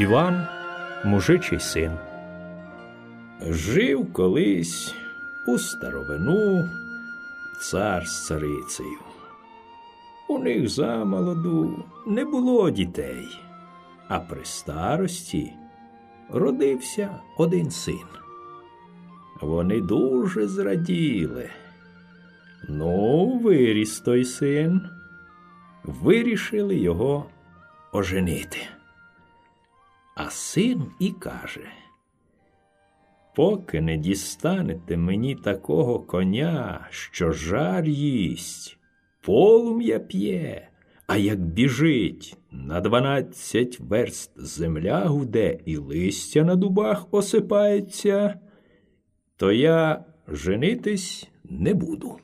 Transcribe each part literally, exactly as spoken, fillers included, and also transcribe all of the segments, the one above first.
Іван, мужичий син. Жив колись у старовину цар з царицею. У них замолоду не було дітей, а при старості родився один син. Вони дуже зраділи. Ну, виріс той син. Вирішили його оженити. А син і каже: «Поки не дістанете мені такого коня, що жар їсть, полум'я п'є, а як біжить, на дванадцять верст земля гуде і листя на дубах осипається, то я женитись не буду».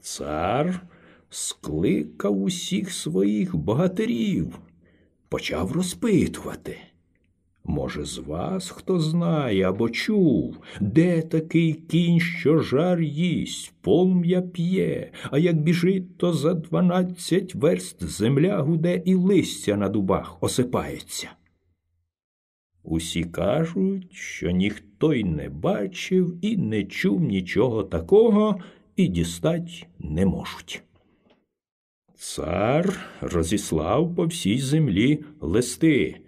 Цар скликав усіх своїх богатирів, почав розпитувати: «Може, з вас хто знає або чув, де такий кінь, що жар їсть, полум'я п'є, а як біжить, то за дванадцять верст земля гуде і листя на дубах осипається?» Усі кажуть, що ніхто й не бачив і не чув нічого такого, і дістать не можуть. Цар розіслав по всій землі листи: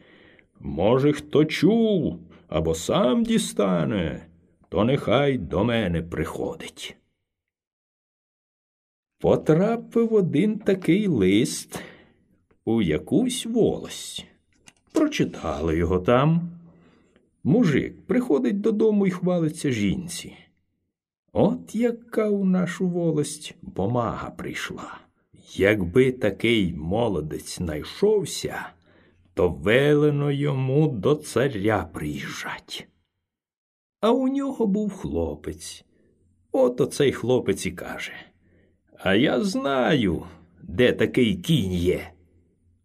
«Може, хто чув або сам дістане, то нехай до мене приходить». Потрапив один такий лист у якусь волость. Прочитали його там. Мужик приходить додому і хвалиться жінці: «От яка у нашу волость бомага прийшла. Якби такий молодець найшовся, то велено йому до царя приїжджать». А у нього був хлопець. От оцей хлопець і каже: «А я знаю, де такий кінь є».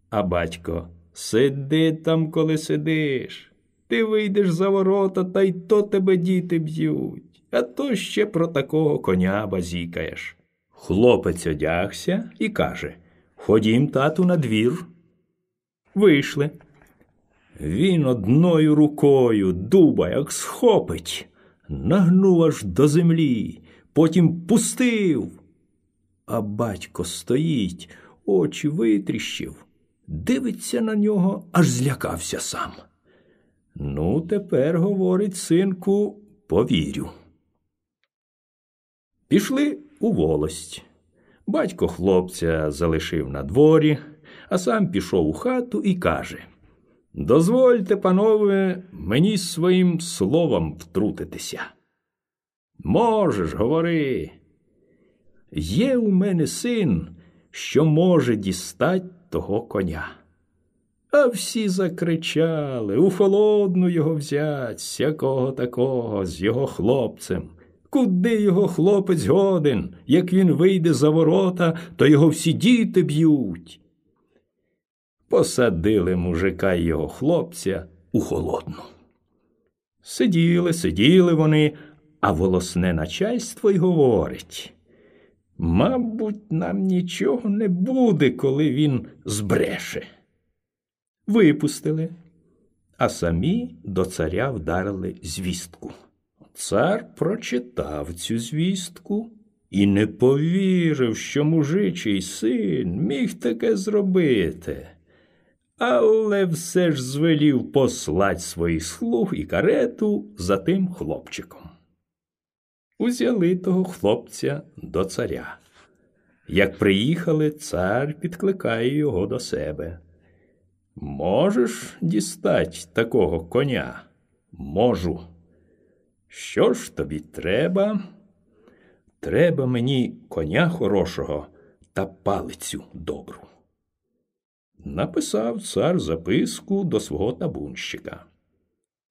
А батько: «Сиди там, коли сидиш. Ти вийдеш за ворота, та й то тебе діти б'ють, а то ще про такого коня базікаєш». Хлопець одягся і каже: «Ходім, тату, на двір». Вийшли. Він одною рукою дуба як схопить, нагнув аж до землі, потім пустив. А батько стоїть, очі витріщив, дивиться на нього, аж злякався сам. «Ну, тепер, — говорить, — синку, повірю». Пішли у волость. Батько хлопця залишив на дворі, а сам пішов у хату і каже: «Дозвольте, панове, мені своїм словом втрутитися». «Можеш, говори». «Є у мене син, що може дістать того коня». А всі закричали: «У холодну його взять, сякого такого, з його хлопцем. Куди його хлопець годен? Як він вийде за ворота, то його всі діти б'ють». Посадили мужика й його хлопця у холодну. Сиділи, сиділи вони, а волосне начальство й говорить: «Мабуть, нам нічого не буде, коли він збреше». Випустили, а самі до царя вдарили звістку. Цар прочитав цю звістку і не повірив, що мужичий син міг таке зробити. Але все ж звелів послать своїх слуг і карету за тим хлопчиком. Узяли того хлопця до царя. Як приїхали, цар підкликає його до себе: «Можеш дістать такого коня?» «Можу». «Що ж тобі треба?» «Треба мені коня хорошого та палицю добру». Написав цар записку до свого табунщика: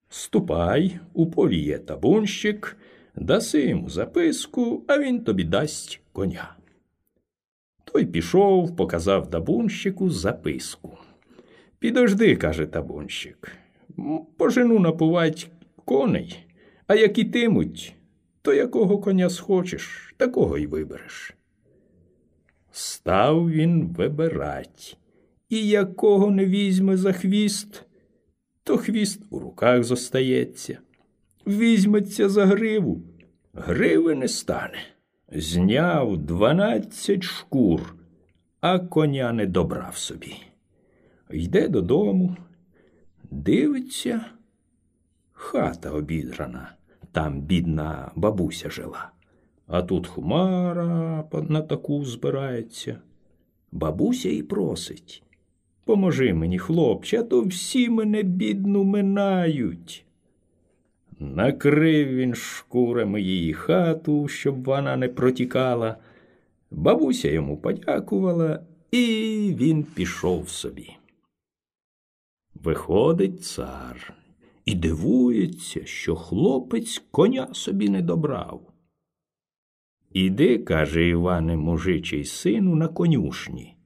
«Ступай у полі є табунщик, даси йому записку, а він тобі дасть коня». Той пішов, показав табунщику записку. «Підожди, — каже табунщик, — пожену напувать коней, а як ітимуть, то якого коня схочеш, такого й вибереш». Став він вибирать і якого не візьме за хвіст, то хвіст у руках зостається. Візьметься за гриву, гриви не стане. Зняв дванадцять шкур, а коня не добрав собі. Йде додому, дивиться, хата обідрана, там бідна бабуся жила. А тут хмара на таку збирається. Бабуся і просить: поможи мені, хлопче, а то всі мене бідну минають. Накрив він шкурами її хату, щоб вона не протікала. Бабуся йому подякувала, і він пішов собі. Виходить цар і дивується, що хлопець коня собі не добрав. «Іди, – каже Іване, мужичий сину, – на конюшні.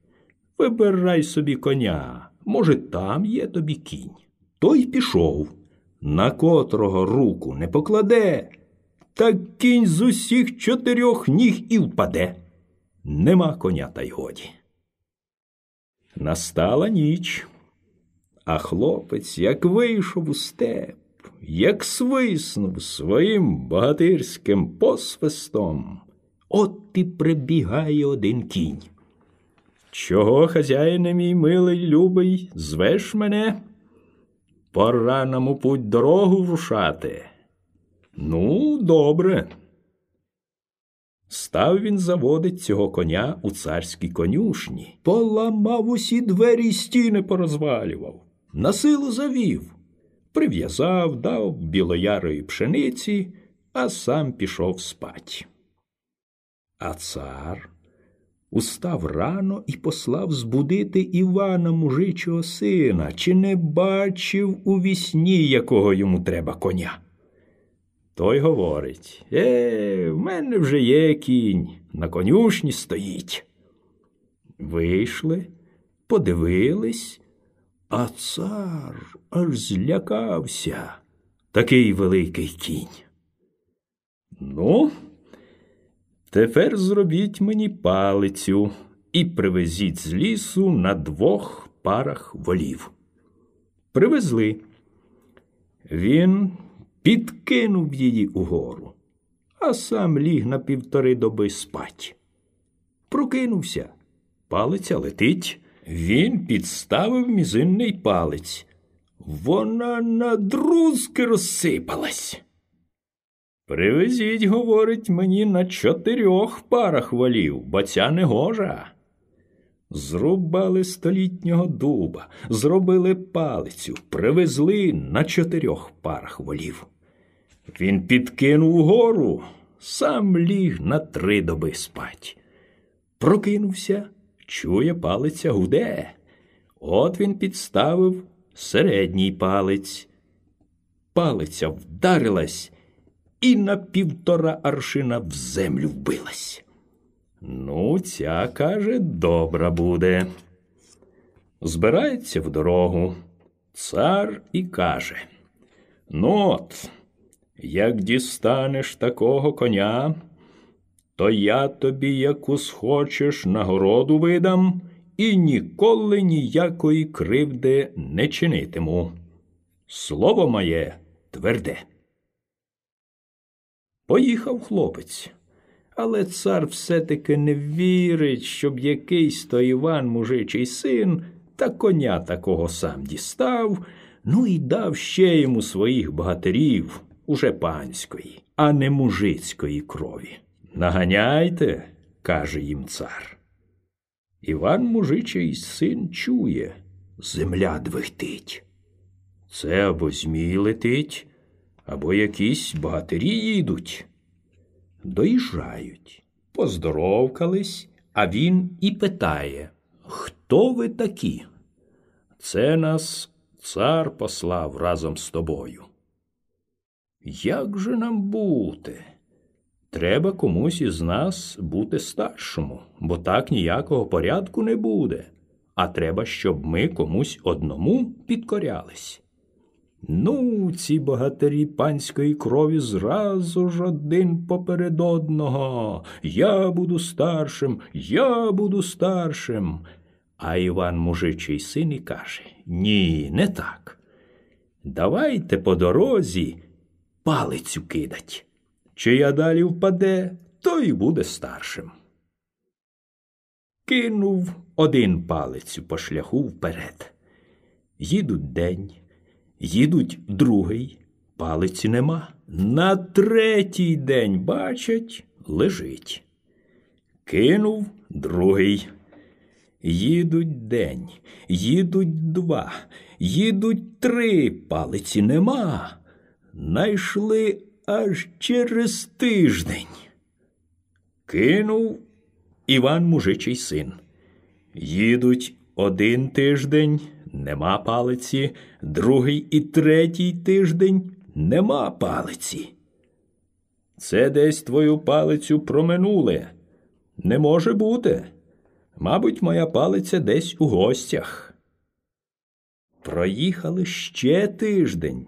Вибирай собі коня, може, там є тобі кінь». Той пішов, на котрого руку не покладе, так кінь з усіх чотирьох ніг і впаде. Нема коня та й годі. Настала ніч, а хлопець, як вийшов у степ, як свиснув своїм багатирським посвистом, от і прибігає один кінь. «Чого, хазяїне мій милий, любий, звеш мене? Пора нам у путь дорогу рушати». «Ну, добре». Став він заводить цього коня у царській конюшні, поламав усі двері й стіни порозвалював, насилу завів, прив'язав, дав білоярої пшениці, а сам пішов спать. А цар устав рано і послав збудити Івана, мужичого сина, чи не бачив у вісні, якого йому треба коня. Той говорить: «Е, в мене вже є кінь, на конюшні стоїть». Вийшли, подивились, а цар аж злякався, такий великий кінь. «Ну, тепер зробіть мені палицю і привезіть з лісу на двох парах волів». Привезли. Він підкинув її угору, а сам ліг на півтори доби спать. Прокинувся, палиця летить. Він підставив мізинний палець. Вона на друзки розсипалась. «Привезіть, – говорить, – мені на чотирьох парах волів, бо ця негожа». Зрубали столітнього дуба, зробили палицю, привезли на чотирьох парах волів. Він підкинув угору, сам ліг на три доби спать. Прокинувся, чує, палиця гуде. От він підставив середній палець. Палиця вдарилась і на півтора аршина в землю вбилась. «Ну, ця, – каже, – добра буде». Збирається в дорогу. Цар і каже: «Ну от, як дістанеш такого коня, то я тобі яку схочеш нагороду видам і ніколи ніякої кривди не чинитиму. Слово моє тверде». Поїхав хлопець, але цар все-таки не вірить, щоб якийсь то Іван, мужичий син, та коня такого сам дістав, ну і дав ще йому своїх багатирів, уже панської, а не мужицької крові. «Наганяйте», – каже їм цар. Іван, мужичий син, чує, земля двихтить. Це або змій летить, або якісь багатирі їдуть. Доїжджають, поздоровкались, а він і питає: «Хто ви такі?» «Це нас цар послав разом з тобою». «Як же нам бути? Треба комусь із нас бути старшому, бо так ніякого порядку не буде, а треба, щоб ми комусь одному підкорялись». Ну, ці богатирі панської крові зразу ж один поперед одного: «Я буду старшим, я буду старшим». А Іван мужичий син і каже: «Ні, не так. Давайте по дорозі палицю кидать. Чия далі впаде, то й буде старшим». Кинув один палицю по шляху вперед. Їдуть день, їдуть другий, палиці нема. На третій день бачать, лежить. Кинув другий. Їдуть день, їдуть два, їдуть три, палиці нема. Найшли аж через тиждень. Кинув Іван мужичий син. Їдуть один тиждень, нема палиці, другий і третій тиждень, нема палиці. Це десь твою палицю проминули. Не може бути. Мабуть, моя палиця десь у гостях. Проїхали ще тиждень.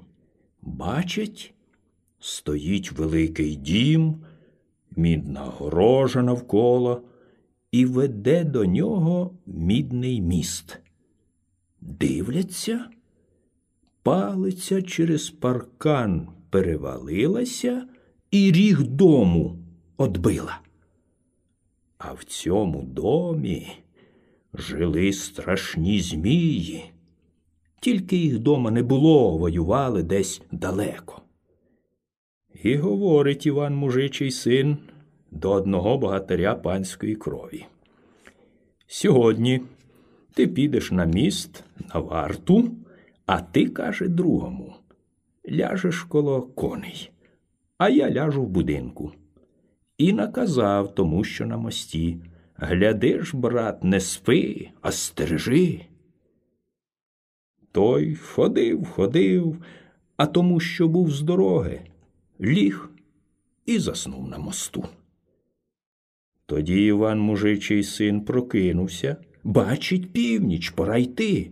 Бачать, стоїть великий дім, мідна огорожа навколо, і веде до нього мідний міст. Дивляться, палиця через паркан перевалилася і ріг дому одбила. А в цьому домі жили страшні змії. Тільки їх дома не було, воювали десь далеко. І говорить Іван мужичий син до одного богатиря панської крові: «Сьогодні ти підеш на міст, на варту, а ти, каже, другому, ляжеш коло коней, а я ляжу в будинку». І наказав тому, що на мості: «Глядиш, брат, не спи, а стережи». Той ходив, ходив, а тому, що був з дороги, ліг і заснув на мосту. Тоді Іван мужичий син прокинувся, бачить північ, пора йти.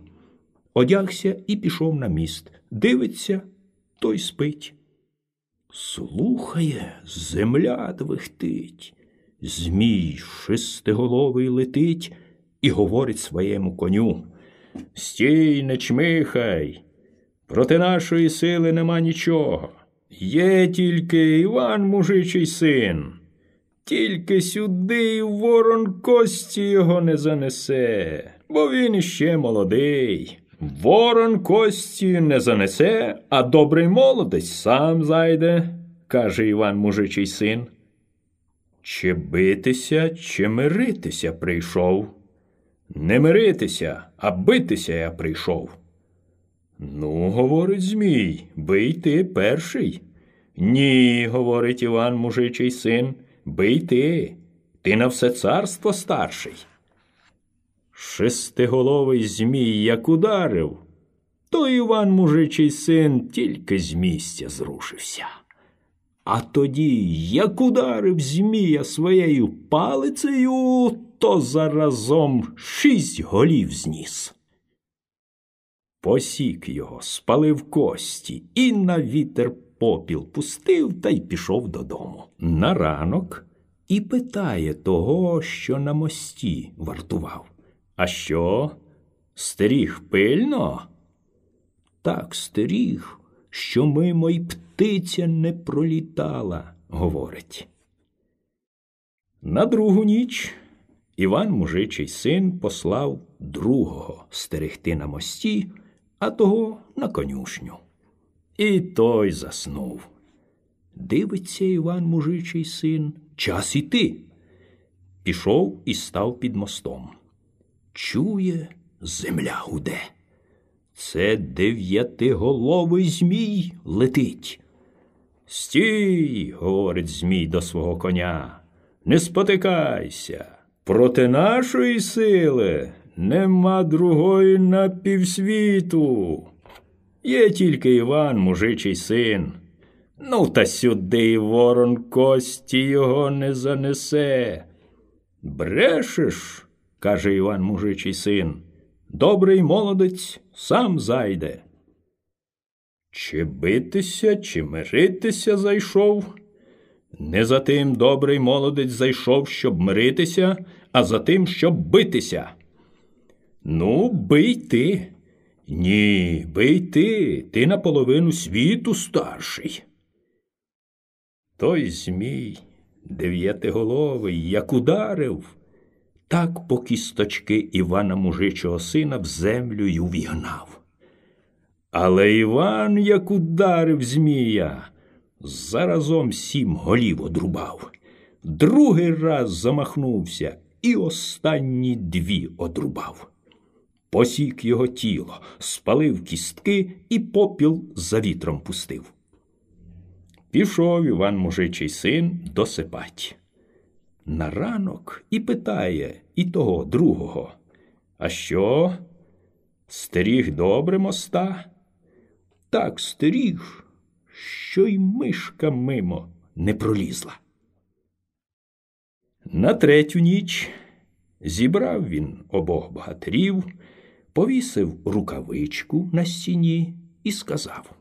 Одягся і пішов на міст. Дивиться, той спить. Слухає, земля двихтить, змій шестиголовий летить і говорить своєму коню: «Стій, не чмихай, проти нашої сили нема нічого. Є тільки Іван мужичий син, тільки сюди ворон кості його не занесе, бо він іще молодий. Ворон кості не занесе, а добрий молодець сам зайде», каже Іван мужичий син. «Чи битися, чи миритися прийшов?» «Не миритися, а битися я прийшов». «Ну, — говорить змій, — бий ти перший». «Ні, — говорить Іван мужичий син, — бий ти, ти на все царство старший». Шестиголовий змій як ударив, то Іван мужичий син тільки з місця зрушився. А тоді, як ударив змія своєю палицею, то заразом шість голів зніс. Посік його, спалив кості і на вітер попіл пустив та й пішов додому. На ранок і питає того, що на мості вартував: «А що, стеріг пильно?» «Так стеріг, що мимо й птиця не пролітала», – говорить. На другу ніч Іван мужичий син послав другого стерегти на мості, а того на конюшню. І той заснув. Дивиться Іван мужичий син, час іти. Пішов і став під мостом. Чує, земля гуде. Це дев'ятиголовий змій летить. «Стій, — говорить змій до свого коня, — не спотикайся. Проти нашої сили нема другої на півсвіту. Є тільки Іван мужичий син. Ну та сюди ворон кості його не занесе». «Брешеш, — каже Іван мужичий син, — добрий молодець сам зайде». «Чи битися, чи миритися зайшов? Не за тим добрий молодець зайшов, щоб миритися, а за тим, щоб битися». Ну, бий ти. Ні, бий ти, ти наполовину світу старший. Той змій, дев'ятиголовий, як ударив, так по кісточки Івана мужичого сина в землю й увігнав. Але Іван, як ударив змія, заразом сім голів одрубав. Другий раз замахнувся і останні дві одрубав. Посік його тіло, спалив кістки і попіл за вітром пустив. Пішов Іван мужичий син досипать. На ранок і питає і того другого: а що, стеріг добре моста? Так стеріг, що й мишка мимо не пролізла. На третю ніч зібрав він обох богатирів, повісив рукавичку на стіні і сказав: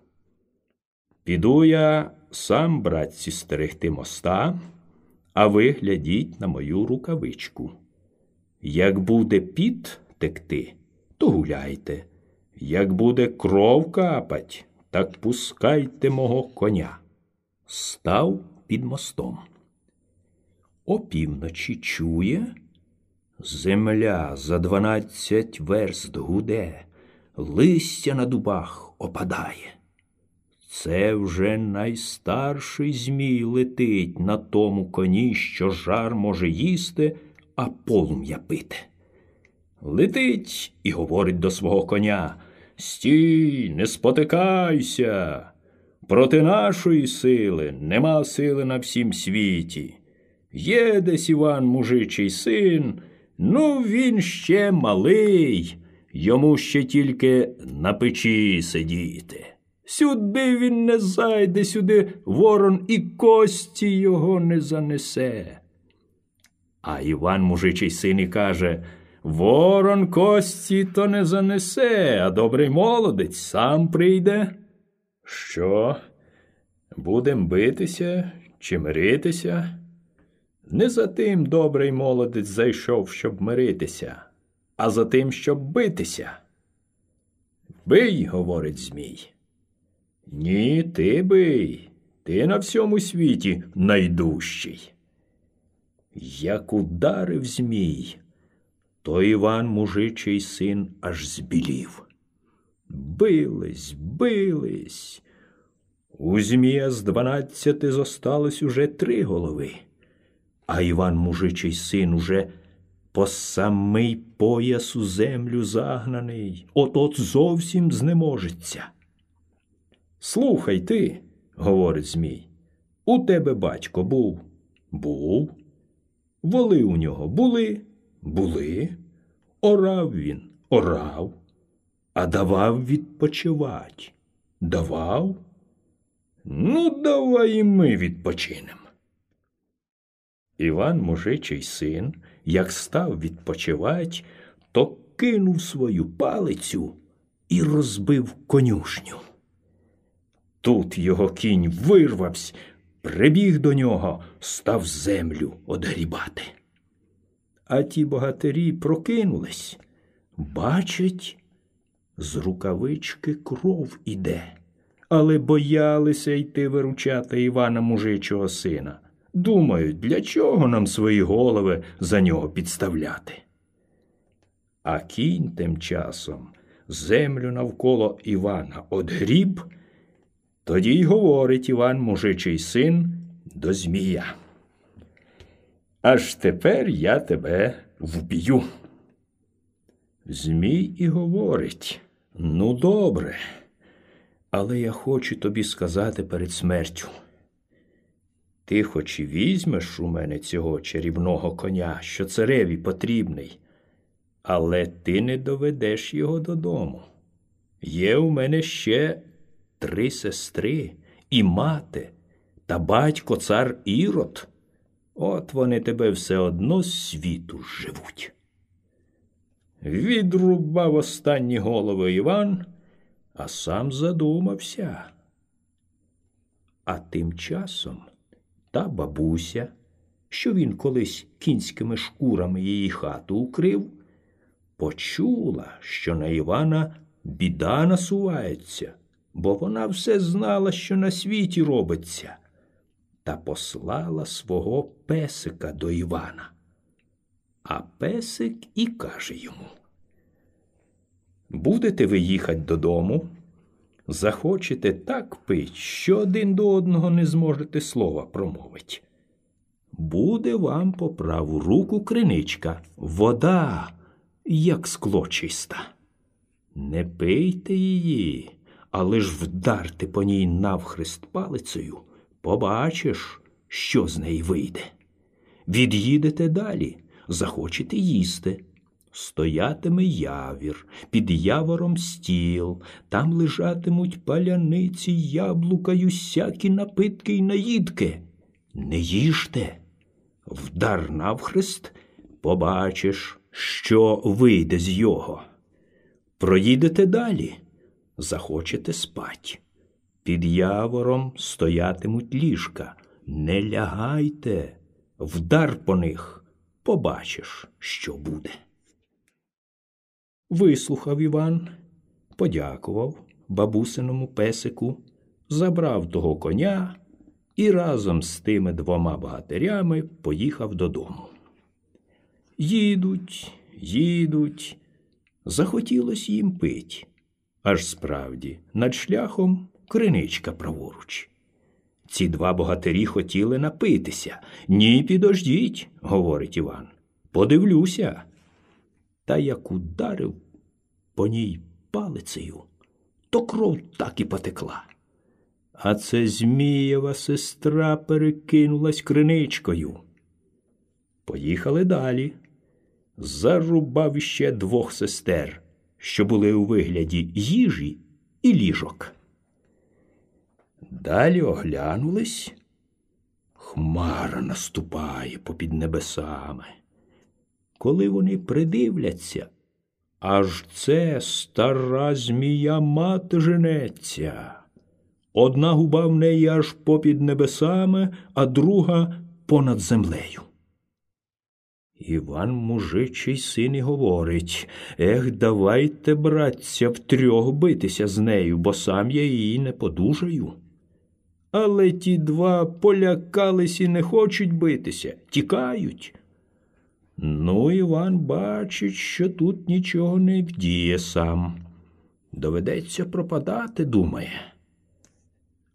піду я сам, братці, стерегти моста, а ви глядіть на мою рукавичку. Як буде піт текти, то гуляйте. Як буде кров капать, так пускайте мого коня. Став під мостом. Опівночі чує, земля за дванадцять верст гуде, листя на дубах опадає. Це вже найстарший змій летить на тому коні, що жар може їсти, а полум'я пити. Летить і говорить до свого коня: «Стій, не спотикайся! Проти нашої сили нема сили на всім світі. Є десь Іван мужичий син, ну він ще малий, йому ще тільки на печі сидіти. Сюди він не зайде, сюди ворон і кості його не занесе». А Іван мужичий син і каже: «Ворон кості то не занесе, а добрий молодець сам прийде». «Що, будем битися чи миритися?» «Не за тим добрий молодець зайшов, щоб миритися, а за тим, щоб битися». «Бий, — говорить змій». «Ні, ти бий, ти на всьому світі найдужчий». Як ударив змій, то Іван мужичий син аж збілів. Бились, бились. У змія з дванадцяти зосталось уже три голови, а Іван мужичий син уже по самий пояс у землю загнаний, от-от зовсім знеможиться. «Слухай ти, — говорить змій, — у тебе батько був?» «Був». «Воли у нього були?» «Були». «Орав він?» «Орав». «А давав відпочивать?» «Давав». «Ну, давай і ми відпочинемо». Іван мужичий син, як став відпочивать, то кинув свою палицю і розбив конюшню. Тут його кінь вирвався, прибіг до нього, став землю одгрібати. А ті богатирі прокинулись, бачать, з рукавички кров іде, але боялися йти виручати Івана мужичого сина. Думають, для чого нам свої голови за нього підставляти? А кінь тим часом землю навколо Івана одгріб. Тоді й говорить Іван мужичий син до змія: «Аж тепер я тебе вб'ю». Змій і говорить: «Ну, добре, але я хочу тобі сказати перед смертю. Ти хоч і візьмеш у мене цього чарівного коня, що цареві потрібний, але ти не доведеш його додому. Є у мене ще три сестри, і мати, та батько цар Ірод. От вони тебе все одно з світу живуть». Відрубав останні голови Іван, а сам задумався. А тим часом та бабуся, що він колись кінськими шкурами її хату укрив, почула, що на Івана біда насувається, бо вона все знала, що на світі робиться, та послала свого песика до Івана. А песик і каже йому: «Будете ви їхать додому, захочете так пить, що один до одного не зможете слова промовить. Буде вам по праву руку криничка, вода, як скло чиста. Не пийте її, а лиш вдарте по ній навхрест палицею, побачиш, що з неї вийде. Від'їдете далі, захочете їсти. Стоятиме явір, під явором стіл, там лежатимуть паляниці, яблука й усякі напитки й наїдки. Не їжте, вдар навхрест, побачиш, що вийде з його. Проїдете далі, захочете спать. Під явором стоятимуть ліжка, не лягайте, вдар по них, побачиш, що буде». Вислухав Іван, подякував бабусиному песику, забрав того коня і разом з тими двома богатирями поїхав додому. Їдуть, їдуть, захотілось їм пить. Аж справді, над шляхом криничка праворуч. Ці два богатирі хотіли напитися. «Ні, підождіть», – говорить Іван, – «подивлюся». Та як ударив по ній палицею, то кров так і потекла. А це Змієва сестра перекинулась криничкою. Поїхали далі. Зарубав ще двох сестер, що були у вигляді їжі і ліжок. Далі оглянулись. Хмара наступає попід небесами. Коли вони придивляться, аж це стара Змія-мати женеться. Одна губа в неї аж попід небесами, а друга понад землею. Іван, мужичий син, і говорить: «Ех, давайте, братця, втрьох битися з нею, бо сам я її не подужаю». Але ті два полякались і не хочуть битися, тікають. Ну, Іван бачить, що тут нічого не вдіє сам. Доведеться пропадати, думає.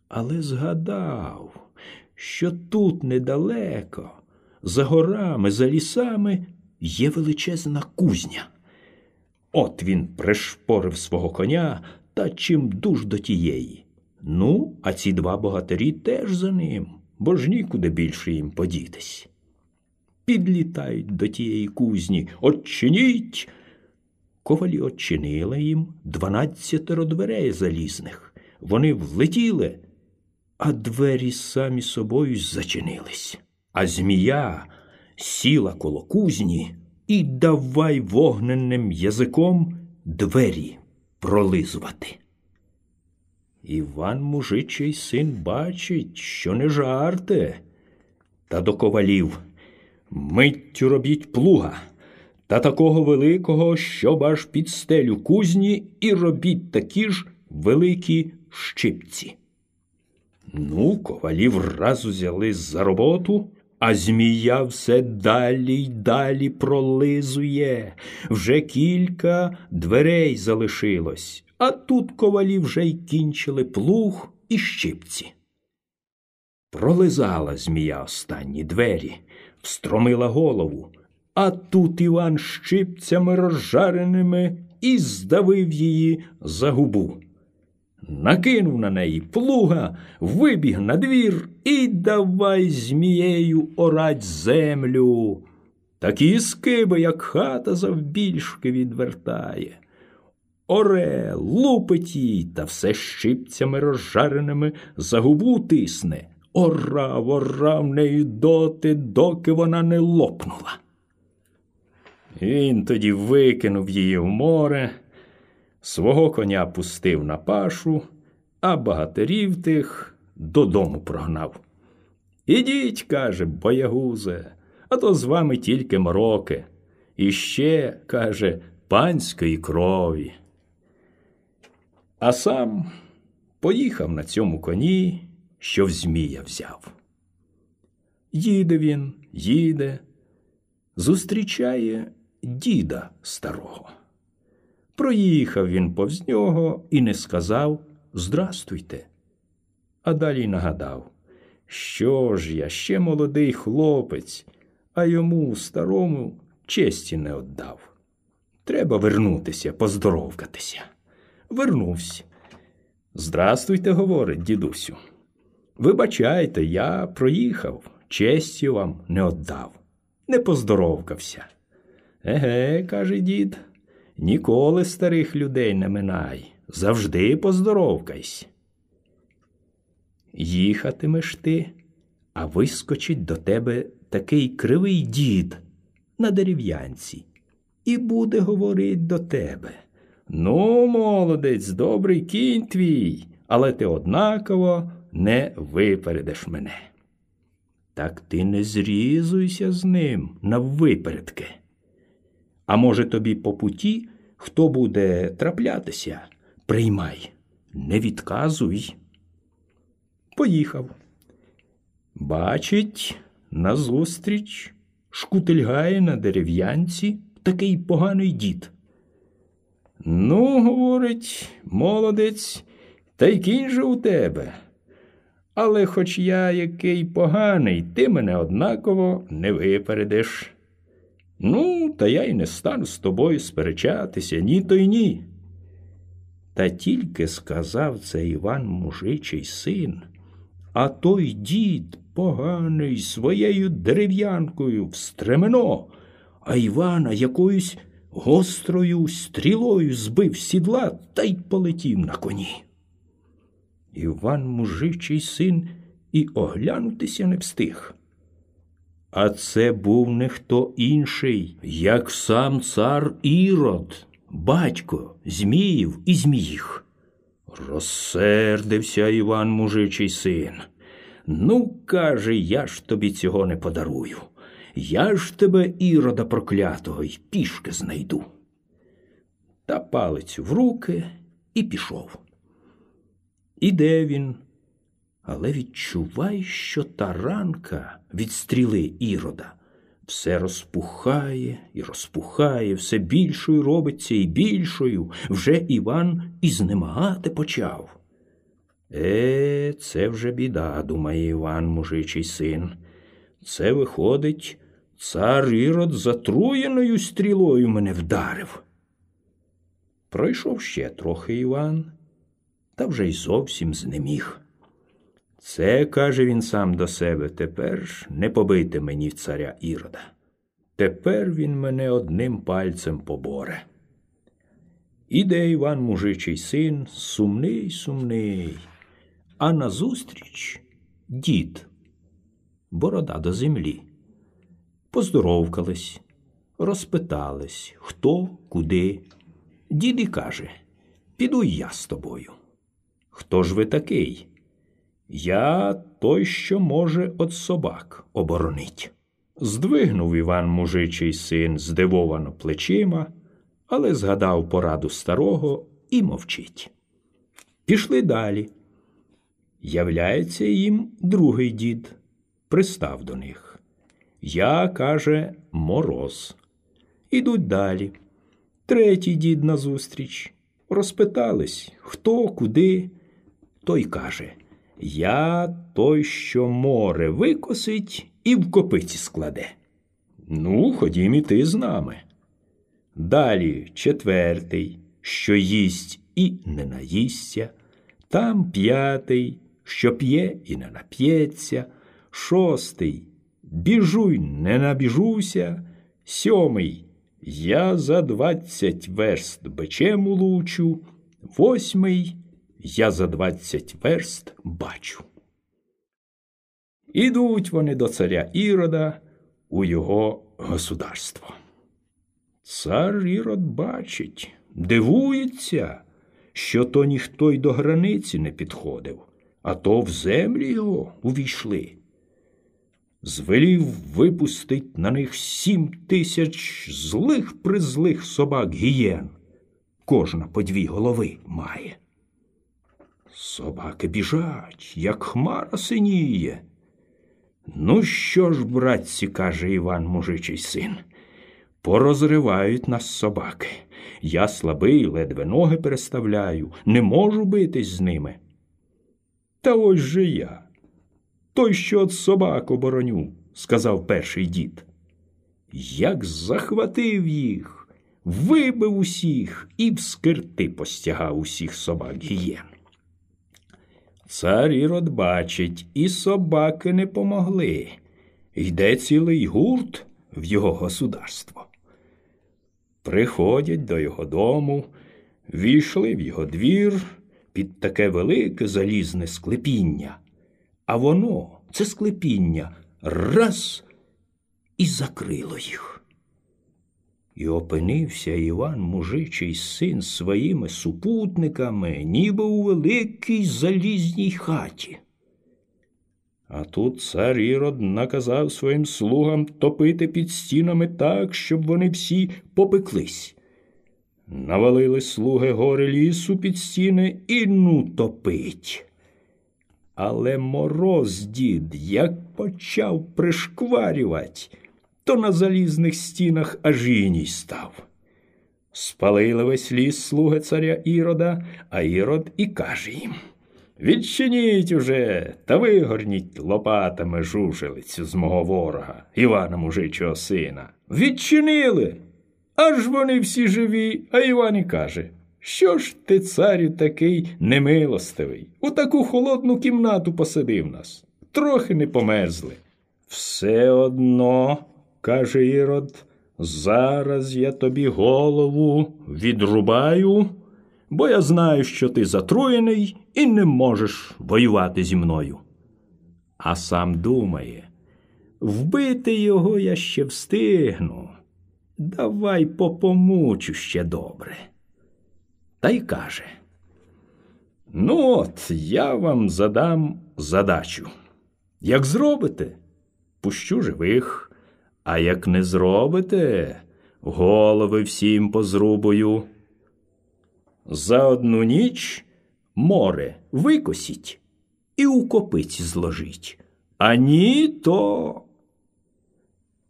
Але згадав, що тут недалеко, за горами, за лісами, є величезна кузня. От він пришпорив свого коня, та чим дуж до тієї. Ну, а ці два богатирі теж за ним, бо ж нікуди більше їм подітись. Підлітають до тієї кузні: «Отчиніть!» Ковалі отчинили їм дванадцятеро дверей залізних. Вони влетіли, а двері самі собою зачинились. А Змія сіла коло кузні і давай вогненним язиком двері пролизувати. Іван, мужичий син, бачить, що не жарти, та до ковалів: «Миттю робіть плуга, та такого великого, щоб аж під стелю кузні, і робіть такі ж великі щипці». Ну, ковалі враз узяли за роботу, а Змія все далі й далі пролизує. Вже кілька дверей залишилось, а тут ковалі вже й кінчили плуг і щипці. Пролизала Змія останні двері, встромила голову, а тут Іван щипцями розжареними і здавив її за губу. Накинув на неї плуга, вибіг на двір і давай змією орать землю. Такі скиби, як хата завбільшки відвертає. Оре, лупить їй, та все щипцями розжареними за губу тисне. Орав, орав нею доти, доки вона не лопнула. Він тоді викинув її в море, свого коня пустив на пашу, а богатирів тих додому прогнав. «Ідіть, — каже, — боягузе, а то з вами тільки мороки. І ще, — каже, панської крові. А сам поїхав на цьому коні, що в Змія взяв. Їде він, їде, зустрічає діда старого. Проїхав він повз нього і не сказав «Здрастуйте», а далі нагадав: «Що ж я, ще молодий хлопець, а йому, старому, честі не віддав. Треба вернутися, поздоровкатися». Вернувся. «Здрастуйте», — говорить дідусю. «Вибачайте, я проїхав, честі вам не віддав, не поздоровкався». «Еге», — каже дід, — «ніколи старих людей не минай, завжди поздоровкайся». Їхатимеш ти, а вискочить до тебе такий кривий дід на дерев'янці і буде говорить до тебе: «Ну, молодець, добрий кінь твій, але ти однаково не випередиш мене». Так ти не зрізуйся з ним наввипередки. А може тобі по путі хто буде траплятися, приймай, не відказуй. Поїхав. Бачить, назустріч шкутильгає на дерев'янці такий поганий дід. «Ну, — говорить, — молодець, та й кінь же у тебе. Але хоч я який поганий, ти мене однаково не випередиш. Ну, та я й не стану з тобою сперечатися, ні то й ні». Та тільки сказав це Іван мужичий син, а той дід поганий своєю дерев'янкою в стремено, а Івана якоюсь гострою стрілою збив сідла та й полетів на коні. Іван мужичий син і оглянутися не встиг. А це був не хто інший, як сам цар Ірод, батько Зміїв і Зміїх. Розсердився Іван мужичий син. «Ну, — каже, — я ж тобі цього не подарую. Я ж тебе, Ірода проклятого, й пішки знайду». Та палицю в руки і пішов. Іде він, але відчувай, що та ранка від стріли Ірода все розпухає і розпухає, все більшою робиться і більшою. Вже Іван і знемагати почав. «Е, це вже біда», — думає Іван мужичий син. «Це виходить, цар Ірод затруєною стрілою мене вдарив». Пройшов ще трохи Іван, та вже й зовсім знеміг. «Це, — каже він сам до себе, — тепер ж не побити мені царя Ірода. Тепер він мене одним пальцем поборе». Іде Іван мужичий син, сумний, сумний, а назустріч дід, борода до землі. Поздоровкались, розпитались, хто, куди. Дід і каже: «Піду я з тобою». «Хто ж ви такий?» «Я той, що може от собак оборонить». Здвигнув Іван мужичий син здивовано плечима, але згадав пораду старого і мовчить. Пішли далі. Являється їм другий дід. Пристав до них. «Я, — каже, — Мороз». Ідуть далі. Третій дід назустріч. Розпитались, хто, куди. Той каже: «Я той, що море викосить і в копиці складе». «Ну, ходім і ти з нами». Далі четвертий, що їсть і не наїсться. Там п'ятий, що п'є і не нап'ється. Шостий: «Біжуй, не набіжуся». Сьомий: «Я за двадцять верст бичем улучу». Восьмий: «Я за двадцять верст бачу». Ідуть вони до царя Ірода у його государство. Цар Ірод бачить, дивується, що то ніхто й до границі не підходив, а то в землі його увійшли. звелів випустить на них сім тисяч злих-призлих собак гієн. Кожна по дві голови має. Собаки біжать, як хмара синіє. Ну що ж, братці, каже Іван, мужичий син, порозривають нас собаки. Я слабий, ледве ноги переставляю, не можу битись з ними. Та ось же я, той, що от собак обороню, сказав перший дід. Як захватив їх, вибив усіх і в скирти постягав усіх собак гієн. Цар Ірод бачить, і собаки не помогли. Йде цілий гурт в його государство. Приходять до його дому, війшли в його двір під таке велике залізне склепіння. А воно, це склепіння, раз і закрило їх. І опинився Іван, мужичий син, своїми супутниками, ніби у великій залізній хаті. А тут цар Ірод наказав своїм слугам топити під стінами так, щоб вони всі попеклись. Навалили слуги гори лісу під стіни і ну топить. Але мороз дід, як почав пришкварювати, то на залізних стінах аж іній став. Спалили весь ліс слуги царя Ірода, а Ірод і каже їм: «Відчиніть уже та вигорніть лопатами жужелицю з мого ворога, Івана мужичого сина». Відчинили! Аж вони всі живі, а Іван і каже: «Що ж ти, царю, такий немилостивий? У таку холодну кімнату посадив нас. Трохи не померзли». «Все одно, – каже Ірод, – зараз я тобі голову відрубаю, бо я знаю, що ти затруєний і не можеш воювати зі мною». А сам думає: «Вбити його я ще встигну. Давай попомучу ще добре». Та й каже: «Ну от, я вам задам задачу. Як зробите, пущу живих, а як не зробите, голови всім позрубую. За одну ніч море викосіть і у копиці зложіть, а ні, то…»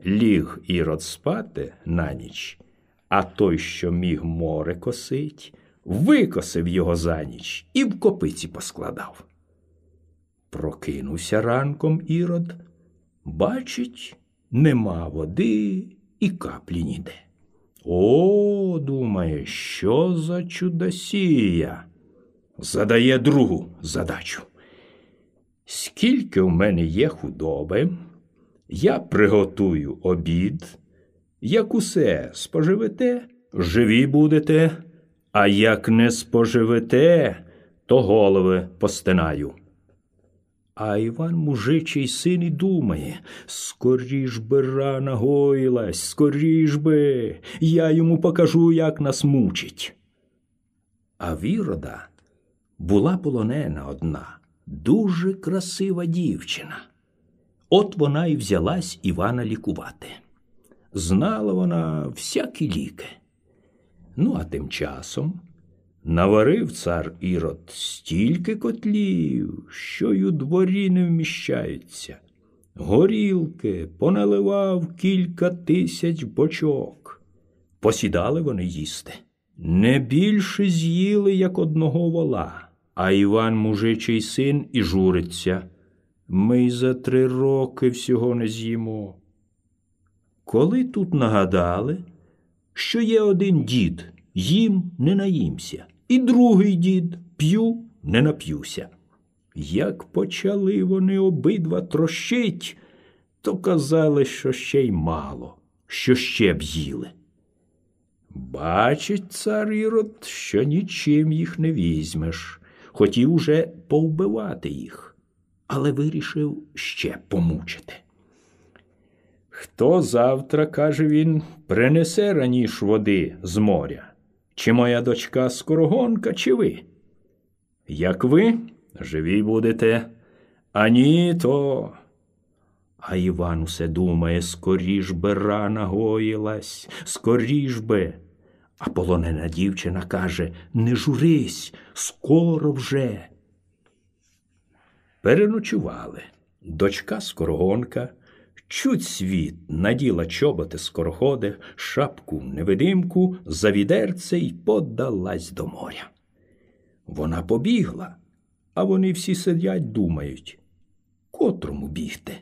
Ліг Ірод спати на ніч, а той, що міг море косить, викосив його за ніч і в копиці поскладав. Прокинувся ранком Ірод, бачить, нема води і каплі ніде. О, думає, що за чудосія? Задає другу задачу. Скільки в мене є худоби, я приготую обід. Як усе споживете, живі будете, а як не споживете, то голови постинаю. А Іван, мужичий син, і думає: «Скоріш би рана гоїлась, скоріш би, я йому покажу, як нас мучить». А в Ірода була полонена одна, дуже красива дівчина. От вона і взялась Івана лікувати. Знала вона всякі ліки. Ну, а тим часом наварив цар Ірод стільки котлів, що й у дворі не вміщаються. Горілки поналивав кілька тисяч бочок. Посідали вони їсти. Не більше з'їли, як одного вола. А Іван, мужичий син, і журиться: «Ми й за три роки всього не з'їмо». Коли тут нагадали, що є один дід: «Їм не наїмся», і другий дід: «П'ю не нап'юся». Як почали вони обидва трощить, то казали, що ще й мало, що ще б їли. Бачить цар Ірод, що нічим їх не візьмеш. Хотів уже повбивати їх, але вирішив ще помучити. «Хто завтра, – каже він, – принесе раніш води з моря? Чи моя дочка Скорогонка, чи ви? Як ви, живі будете, а ні, то…» А Іван усе думає, скоріш би рана гоїлась, скоріш би. А полонена дівчина каже: не журись, скоро вже. Переночували. Дочка Скорогонка чуть світ наділа чоботи скороходи, шапку-невидимку, за відерце й подалась до моря. Вона побігла, а вони всі сидять, думають, котрому бігти.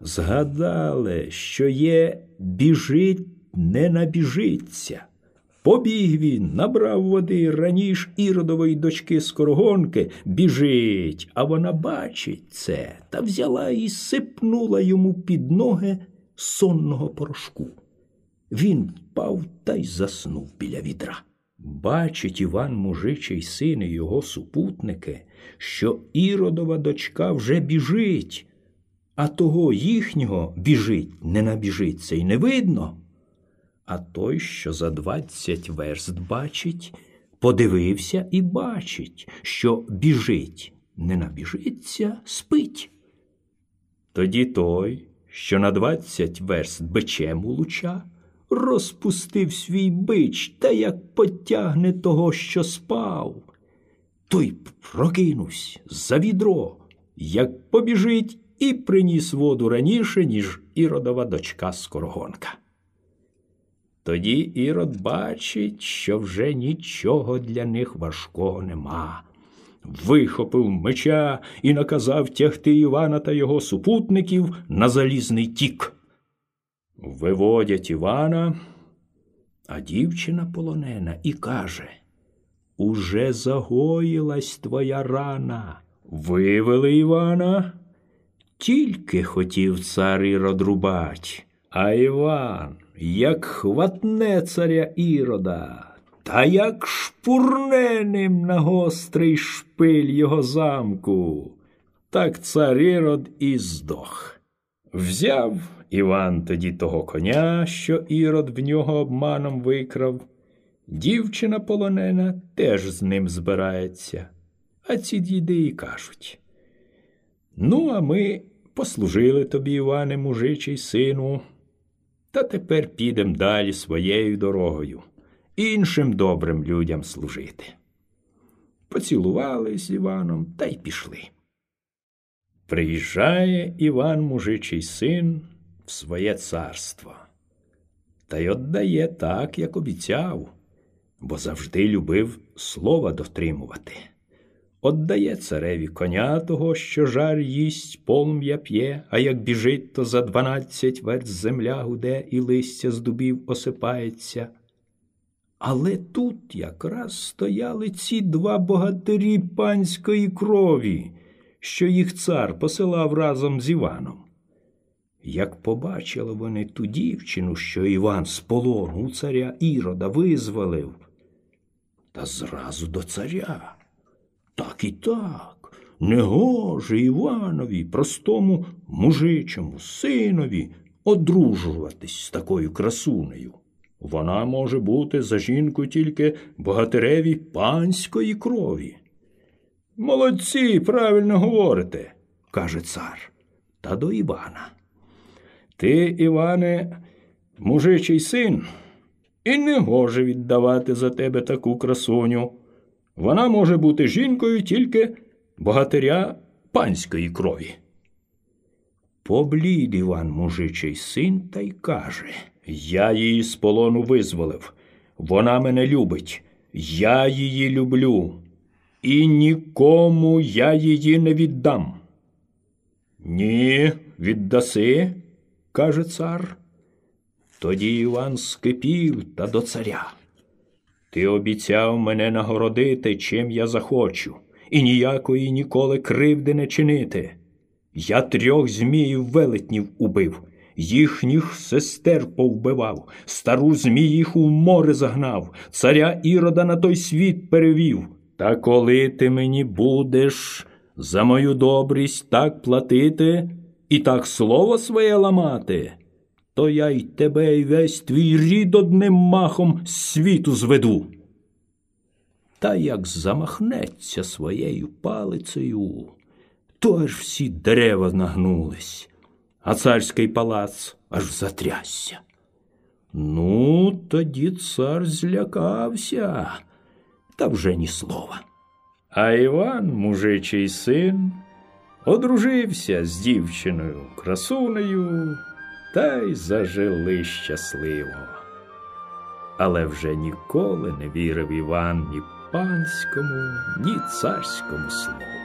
Згадали, що є біжить, не набіжиться. Побіг він, набрав води раніше Іродової дочки Скорогонки, біжить, а вона бачить це, та взяла і сипнула йому під ноги сонного порошку. Він впав та й заснув біля відра. Бачить Іван Мужичий син і його супутники, що Іродова дочка вже біжить, а того їхнього біжить, не набіжиться і не видно. А той, що за двадцять верст бачить, подивився і бачить, що біжить, не набіжиться, спить. Тоді той, що на двадцять верст бичем у луча, розпустив свій бич, та як потягне того, що спав. Той прокинувся за відро, як побіжить, і приніс воду раніше, ніж Іродова дочка Скорогонка. Тоді Ірод бачить, що вже нічого для них важкого нема. Вихопив меча і наказав тягти Івана та його супутників на залізний тік. Виводять Івана, а дівчина полонена і каже: «Уже загоїлась твоя рана». Вивели Івана. Тільки хотів цар Ірод рубать, а Іван, як хватне царя Ірода, та як шпурне ним на гострий шпиль його замку, так цар Ірод і здох. Взяв Іван тоді того коня, що Ірод в нього обманом викрав. Дівчина полонена теж з ним збирається. А ці діди і кажуть: ну, а ми послужили тобі, Іване Мужичий сину, та тепер підем далі своєю дорогою, іншим добрим людям служити. Поцілувались з Іваном та й пішли. Приїжджає Іван Мужичий син в своє царство, та й віддає так, як обіцяв, бо завжди любив слова дотримувати. Отдає цареві коня того, що жар їсть, полум'я п'є, а як біжить, то за дванадцять верст земля гуде і листя з дубів осипається. Але тут якраз стояли ці два богатирі панської крові, що їх цар посилав разом з Іваном. Як побачили вони ту дівчину, що Іван з полону царя Ірода визволив, та зразу до царя: так і так, негоже Іванові, простому мужичому синові, одружуватись з такою красунею. Вона може бути за жінку тільки богатиреві панської крові. Молодці, правильно говорите, каже цар, та до Івана: ти, Іване, мужичий син, і негоже віддавати за тебе таку красуню. Вона може бути жінкою тільки богатиря панської крові. Поблід Іван Мужичий син та й каже: я її з полону визволив, вона мене любить, я її люблю, і нікому я її не віддам. Ні, віддаси, каже цар. Тоді Іван скипів та до царя: ти обіцяв мене нагородити, чим я захочу, і ніякої ніколи кривди не чинити. Я трьох зміїв-велетнів убив, їхніх сестер повбивав, стару зміїху в море загнав, царя Ірода на той світ перевів. Та коли ти мені будеш за мою добрість так платити і так слово своє ламати, то я й тебе, і весь твій рід одним махом з світу зведу. Та як замахнеться своєю палицею, то аж всі дерева нагнулись, а царський палац аж затрясся. Ну, тоді цар злякався, та вже ні слова. А Іван, мужичий син, одружився з дівчиною-красунею, та й зажили щасливо. Але вже ніколи не вірив Іван ні панському, ні царському слову.